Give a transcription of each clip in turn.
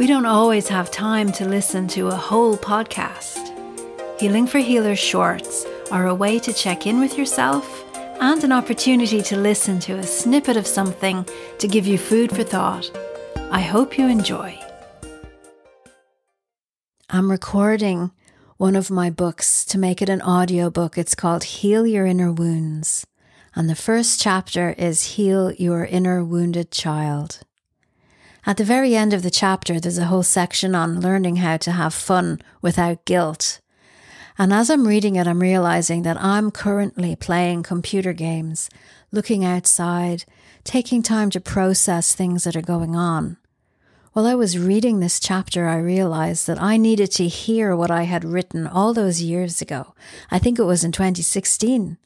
We don't always have time to listen to a whole podcast. Healing for Healers shorts are a way to check in with yourself and an opportunity to listen to a snippet of something to give you food for thought. I hope you enjoy. I'm recording one of my books to make it an audiobook. It's called Heal Your Inner Wounds. And the first chapter is Heal Your Inner Wounded Child. At the very end of the chapter, there's a whole section on learning how to have fun without guilt. And as I'm reading it, I'm realizing that I'm currently playing computer games, looking outside, taking time to process things that are going on. While I was reading this chapter, I realized that I needed to hear what I had written all those years ago. I think it was in 2016.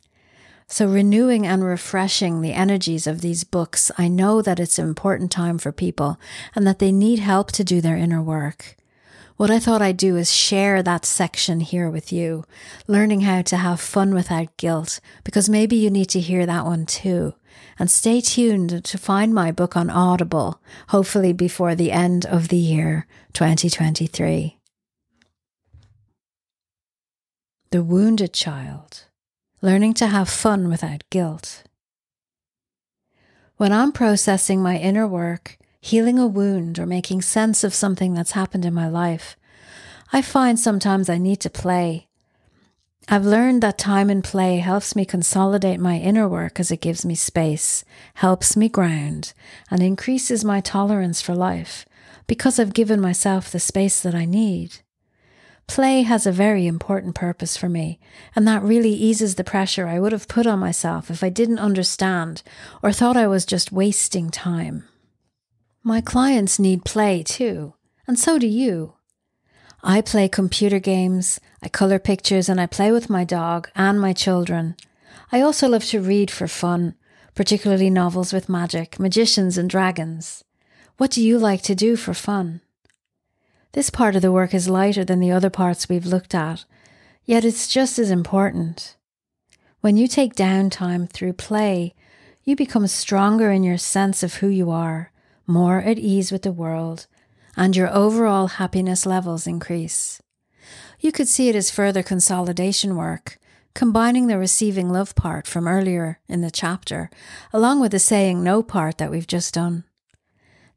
So renewing and refreshing the energies of these books, I know that it's an important time for people and that they need help to do their inner work. What I thought I'd do is share that section here with you, learning how to have fun without guilt, because maybe you need to hear that one too. And stay tuned to find my book on Audible, hopefully before the end of the year 2023. The Wounded Child. Learning to have fun without guilt. When I'm processing my inner work, healing a wound or making sense of something that's happened in my life, I find sometimes I need to play. I've learned that time and play helps me consolidate my inner work as it gives me space, helps me ground, and increases my tolerance for life because I've given myself the space that I need. Play has a very important purpose for me, and that really eases the pressure I would have put on myself if I didn't understand or thought I was just wasting time. My clients need play too, and so do you. I play computer games, I color pictures, and I play with my dog and my children. I also love to read for fun, particularly novels with magic, magicians and dragons. What do you like to do for fun? This part of the work is lighter than the other parts we've looked at, yet it's just as important. When you take downtime through play, you become stronger in your sense of who you are, more at ease with the world, and your overall happiness levels increase. You could see it as further consolidation work, combining the receiving love part from earlier in the chapter, along with the saying no part that we've just done.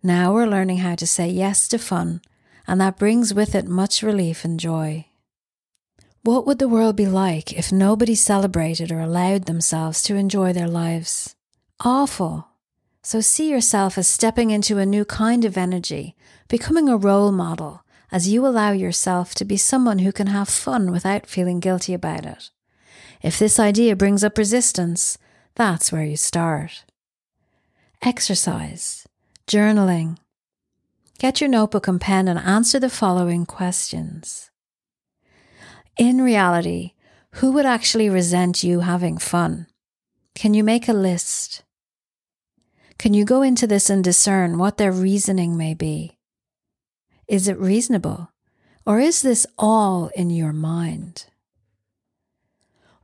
Now we're learning how to say yes to fun, and that brings with it much relief and joy. What would the world be like if nobody celebrated or allowed themselves to enjoy their lives? Awful. So see yourself as stepping into a new kind of energy, becoming a role model as you allow yourself to be someone who can have fun without feeling guilty about it. If this idea brings up resistance, that's where you start. Exercise, journaling. Get your notebook and pen and answer the following questions. In reality, who would actually resent you having fun? Can you make a list? Can you go into this and discern what their reasoning may be? Is it reasonable? Or is this all in your mind?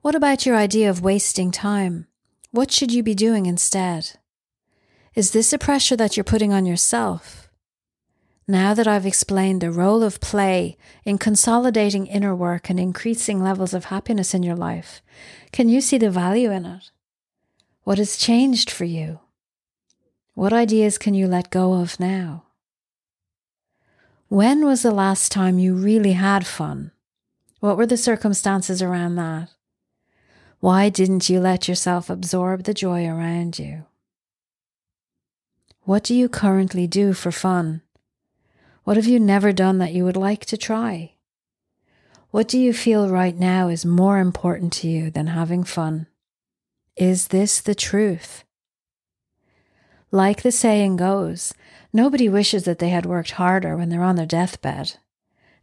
What about your idea of wasting time? What should you be doing instead? Is this a pressure that you're putting on yourself? Now that I've explained the role of play in consolidating inner work and increasing levels of happiness in your life, can you see the value in it? What has changed for you? What ideas can you let go of now? When was the last time you really had fun? What were the circumstances around that? Why didn't you let yourself absorb the joy around you? What do you currently do for fun? What have you never done that you would like to try? What do you feel right now is more important to you than having fun? Is this the truth? Like the saying goes, nobody wishes that they had worked harder when they're on their deathbed.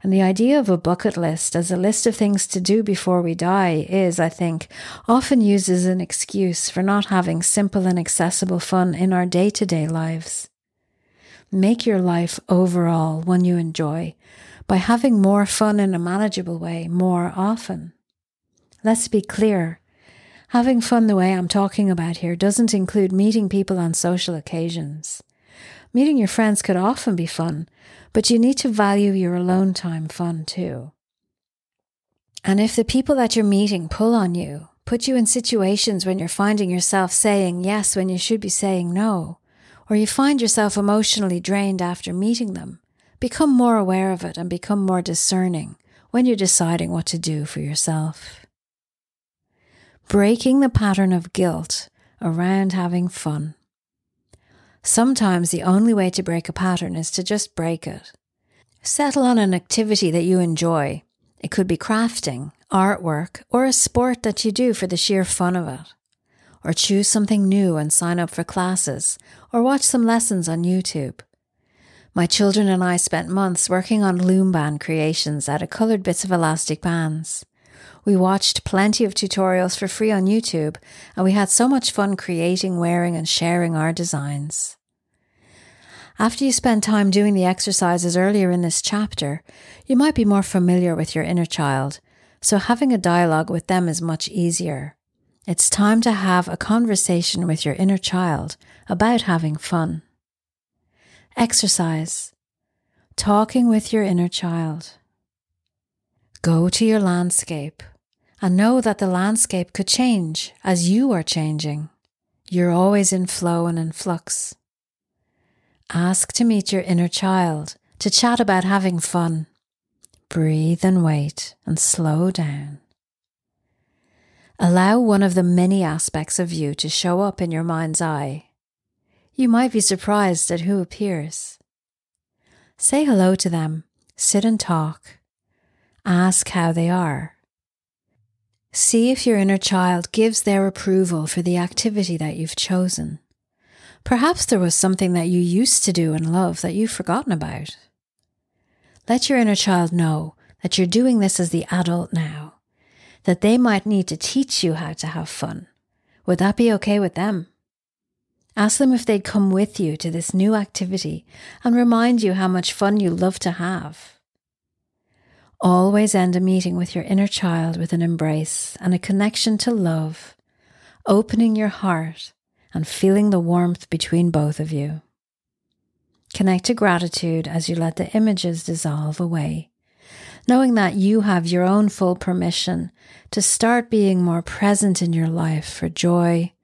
And the idea of a bucket list as a list of things to do before we die is, I think, often used as an excuse for not having simple and accessible fun in our day-to-day lives. Make your life overall one you enjoy by having more fun in a manageable way more often. Let's be clear. Having fun the way I'm talking about here doesn't include meeting people on social occasions. Meeting your friends could often be fun, but you need to value your alone time fun too. And if the people that you're meeting pull on you, put you in situations when you're finding yourself saying yes when you should be saying no, or you find yourself emotionally drained after meeting them, become more aware of it and become more discerning when you're deciding what to do for yourself. Breaking the pattern of guilt around having fun. Sometimes the only way to break a pattern is to just break it. Settle on an activity that you enjoy. It could be crafting, artwork, or a sport that you do for the sheer fun of it. Or choose something new and sign up for classes, or watch some lessons on YouTube. My children and I spent months working on loom band creations out of coloured bits of elastic bands. We watched plenty of tutorials for free on YouTube, and we had so much fun creating, wearing, and sharing our designs. After you spend time doing the exercises earlier in this chapter, you might be more familiar with your inner child, so having a dialogue with them is much easier. It's time to have a conversation with your inner child about having fun. Exercise. Talking with your inner child. Go to your landscape and know that the landscape could change as you are changing. You're always in flow and in flux. Ask to meet your inner child, to chat about having fun. Breathe and wait and slow down. Allow one of the many aspects of you to show up in your mind's eye. You might be surprised at who appears. Say hello to them, sit and talk. Ask how they are. See if your inner child gives their approval for the activity that you've chosen. Perhaps there was something that you used to do and love that you've forgotten about. Let your inner child know that you're doing this as the adult now, that they might need to teach you how to have fun. Would that be okay with them? Ask them if they'd come with you to this new activity and remind you how much fun you love to have. Always end a meeting with your inner child with an embrace and a connection to love, opening your heart and feeling the warmth between both of you. Connect to gratitude as you let the images dissolve away, knowing that you have your own full permission to start being more present in your life for joy,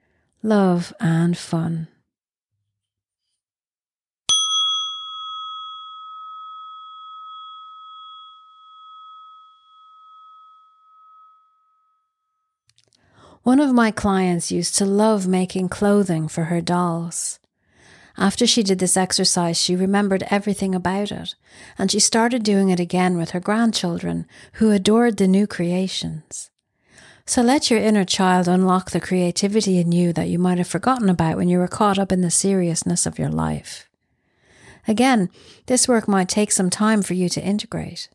love, and fun. One of my clients used to love making clothing for her dolls. After she did this exercise, she remembered everything about it, and she started doing it again with her grandchildren, who adored the new creations. So let your inner child unlock the creativity in you that you might have forgotten about when you were caught up in the seriousness of your life. Again, this work might take some time for you to integrate.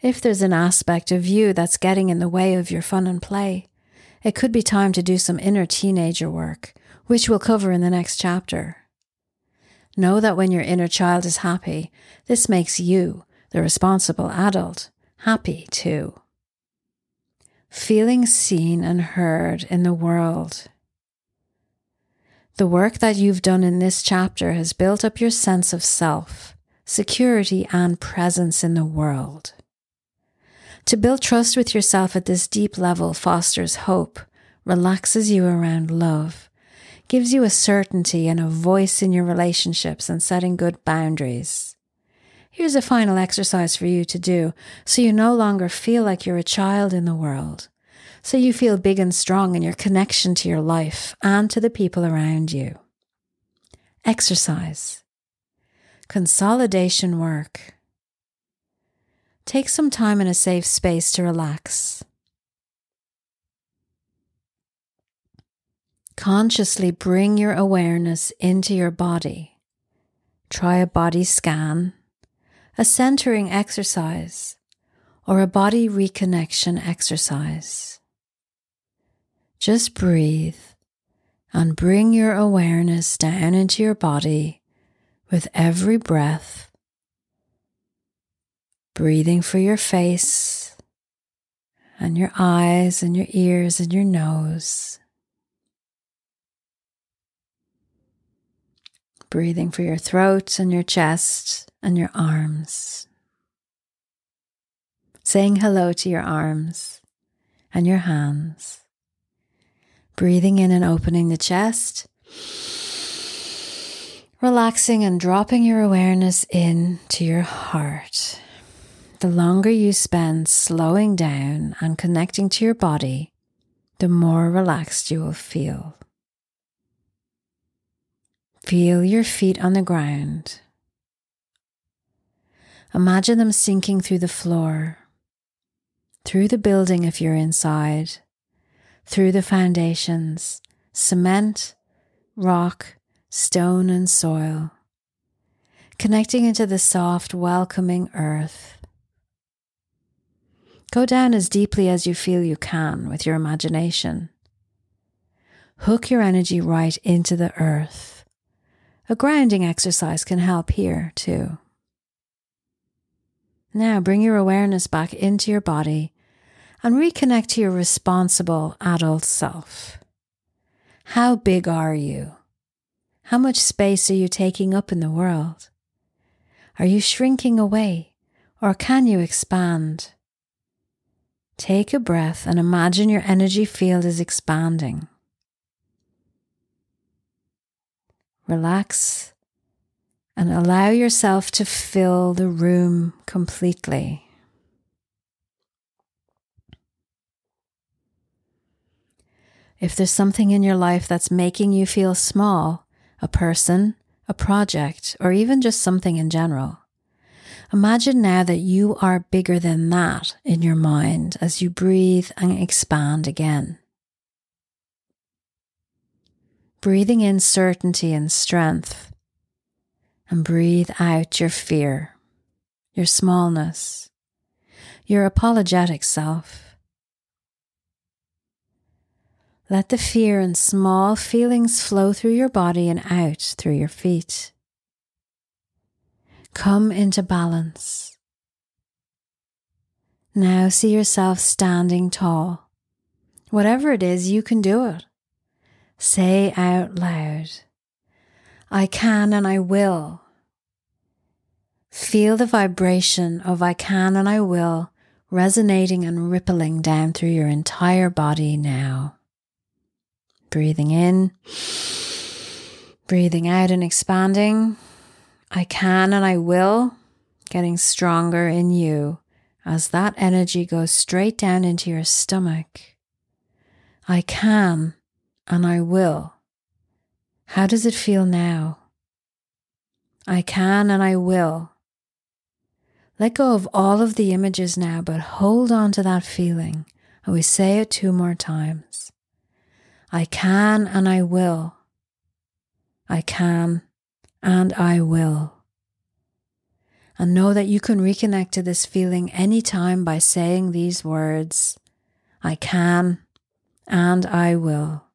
If there's an aspect of you that's getting in the way of your fun and play, it could be time to do some inner teenager work, which we'll cover in the next chapter. Know that when your inner child is happy, this makes you, the responsible adult, happy too. Feeling seen and heard in the world. The work that you've done in this chapter has built up your sense of self, security, and presence in the world. To build trust with yourself at this deep level fosters hope, relaxes you around love, gives you a certainty and a voice in your relationships and setting good boundaries. Here's a final exercise for you to do so you no longer feel like you're a child in the world, so you feel big and strong in your connection to your life and to the people around you. Exercise. Consolidation work. Take some time in a safe space to relax. Consciously bring your awareness into your body. Try a body scan, a centering exercise, or a body reconnection exercise. Just breathe and bring your awareness down into your body with every breath. Breathing for your face and your eyes and your ears and your nose. breathing for your throat and your chest and your arms. Saying hello to your arms and your hands. Breathing in and opening the chest. Relaxing and dropping your awareness into your heart. The longer you spend slowing down and connecting to your body, the more relaxed you will feel. Feel your feet on the ground. Imagine them sinking through the floor, through the building if you're inside, through the foundations, cement, rock, stone and soil, connecting into the soft, welcoming earth. Go down as deeply as you feel you can with your imagination. Hook your energy right into the earth. A grounding exercise can help here too. Now bring your awareness back into your body and reconnect to your responsible adult self. How big are you? How much space are you taking up in the world? Are you shrinking away, or can you expand? Take a breath and imagine your energy field is expanding. Relax and allow yourself to fill the room completely. If there's something in your life that's making you feel small, a person, a project, or even just something in general. Imagine now that you are bigger than that in your mind as you breathe and expand again. Breathing in certainty and strength, and breathe out your fear, your smallness, your apologetic self. Let the fear and small feelings flow through your body and out through your feet. Come into balance. Now see yourself standing tall. Whatever it is, you can do it. Say out loud, I can and I will. Feel the vibration of I can and I will resonating and rippling down through your entire body now. Breathing in, breathing out and expanding. I can and I will, getting stronger in you as that energy goes straight down into your stomach. I can and I will. How does it feel now? I can and I will. Let go of all of the images now, but hold on to that feeling. And we say it 2 more times. I can and I will. I can and I will. And know that you can reconnect to this feeling anytime by saying these words, I can and I will.